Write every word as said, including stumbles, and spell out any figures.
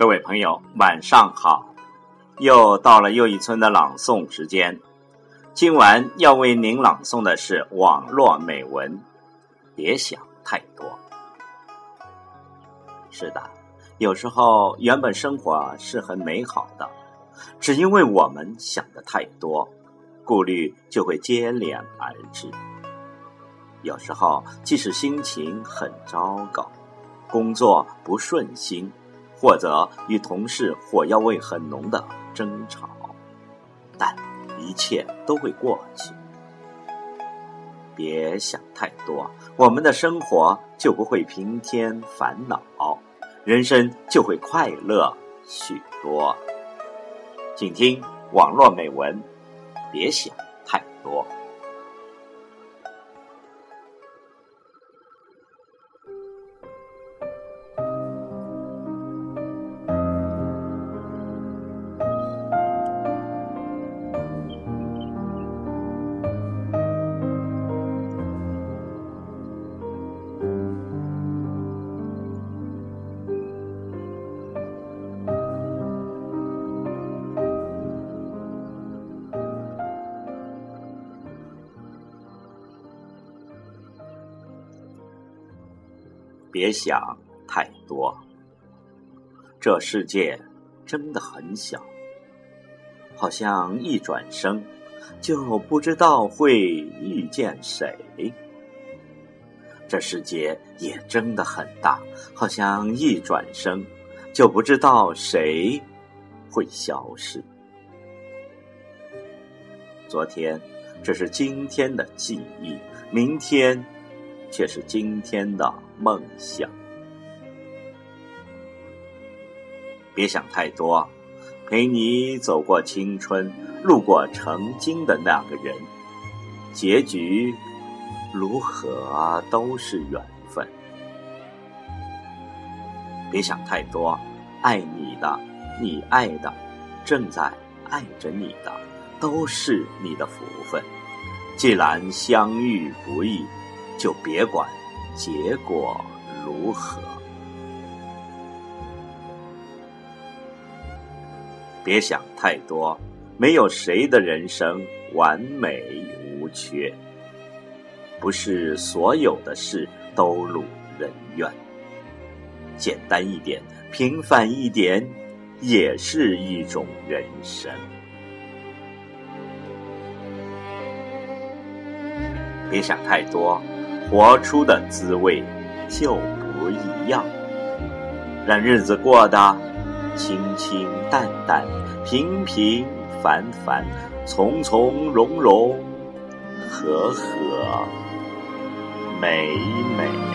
各位朋友，晚上好！又到了又一村的朗诵时间。今晚要为您朗诵的是网络美文，别想太多。是的，有时候原本生活是很美好的，只因为我们想的太多，顾虑就会接连而至。有时候即使心情很糟糕，工作不顺心，或者与同事火药味很浓的争吵，但一切都会过去。别想太多，我们的生活就不会平添烦恼，人生就会快乐许多。请听网络美文，别想太多。别想太多，这世界真的很小，好像一转身就不知道会遇见谁。这世界也真的很大，好像一转身就不知道谁会消失。昨天只是今天的记忆，明天却是今天的梦想。别想太多，陪你走过青春，路过曾经的那个人，结局如何都是缘分。别想太多，爱你的、你爱的、正在爱着你的，都是你的福分。既然相遇不易，就别管结果如何。别想太多，没有谁的人生完美无缺，不是所有的事都如人愿。简单一点，平凡一点，也是一种人生。别想太多，活出的滋味就不一样，让日子过得清清淡淡，平平凡凡，从从容容，和和美美。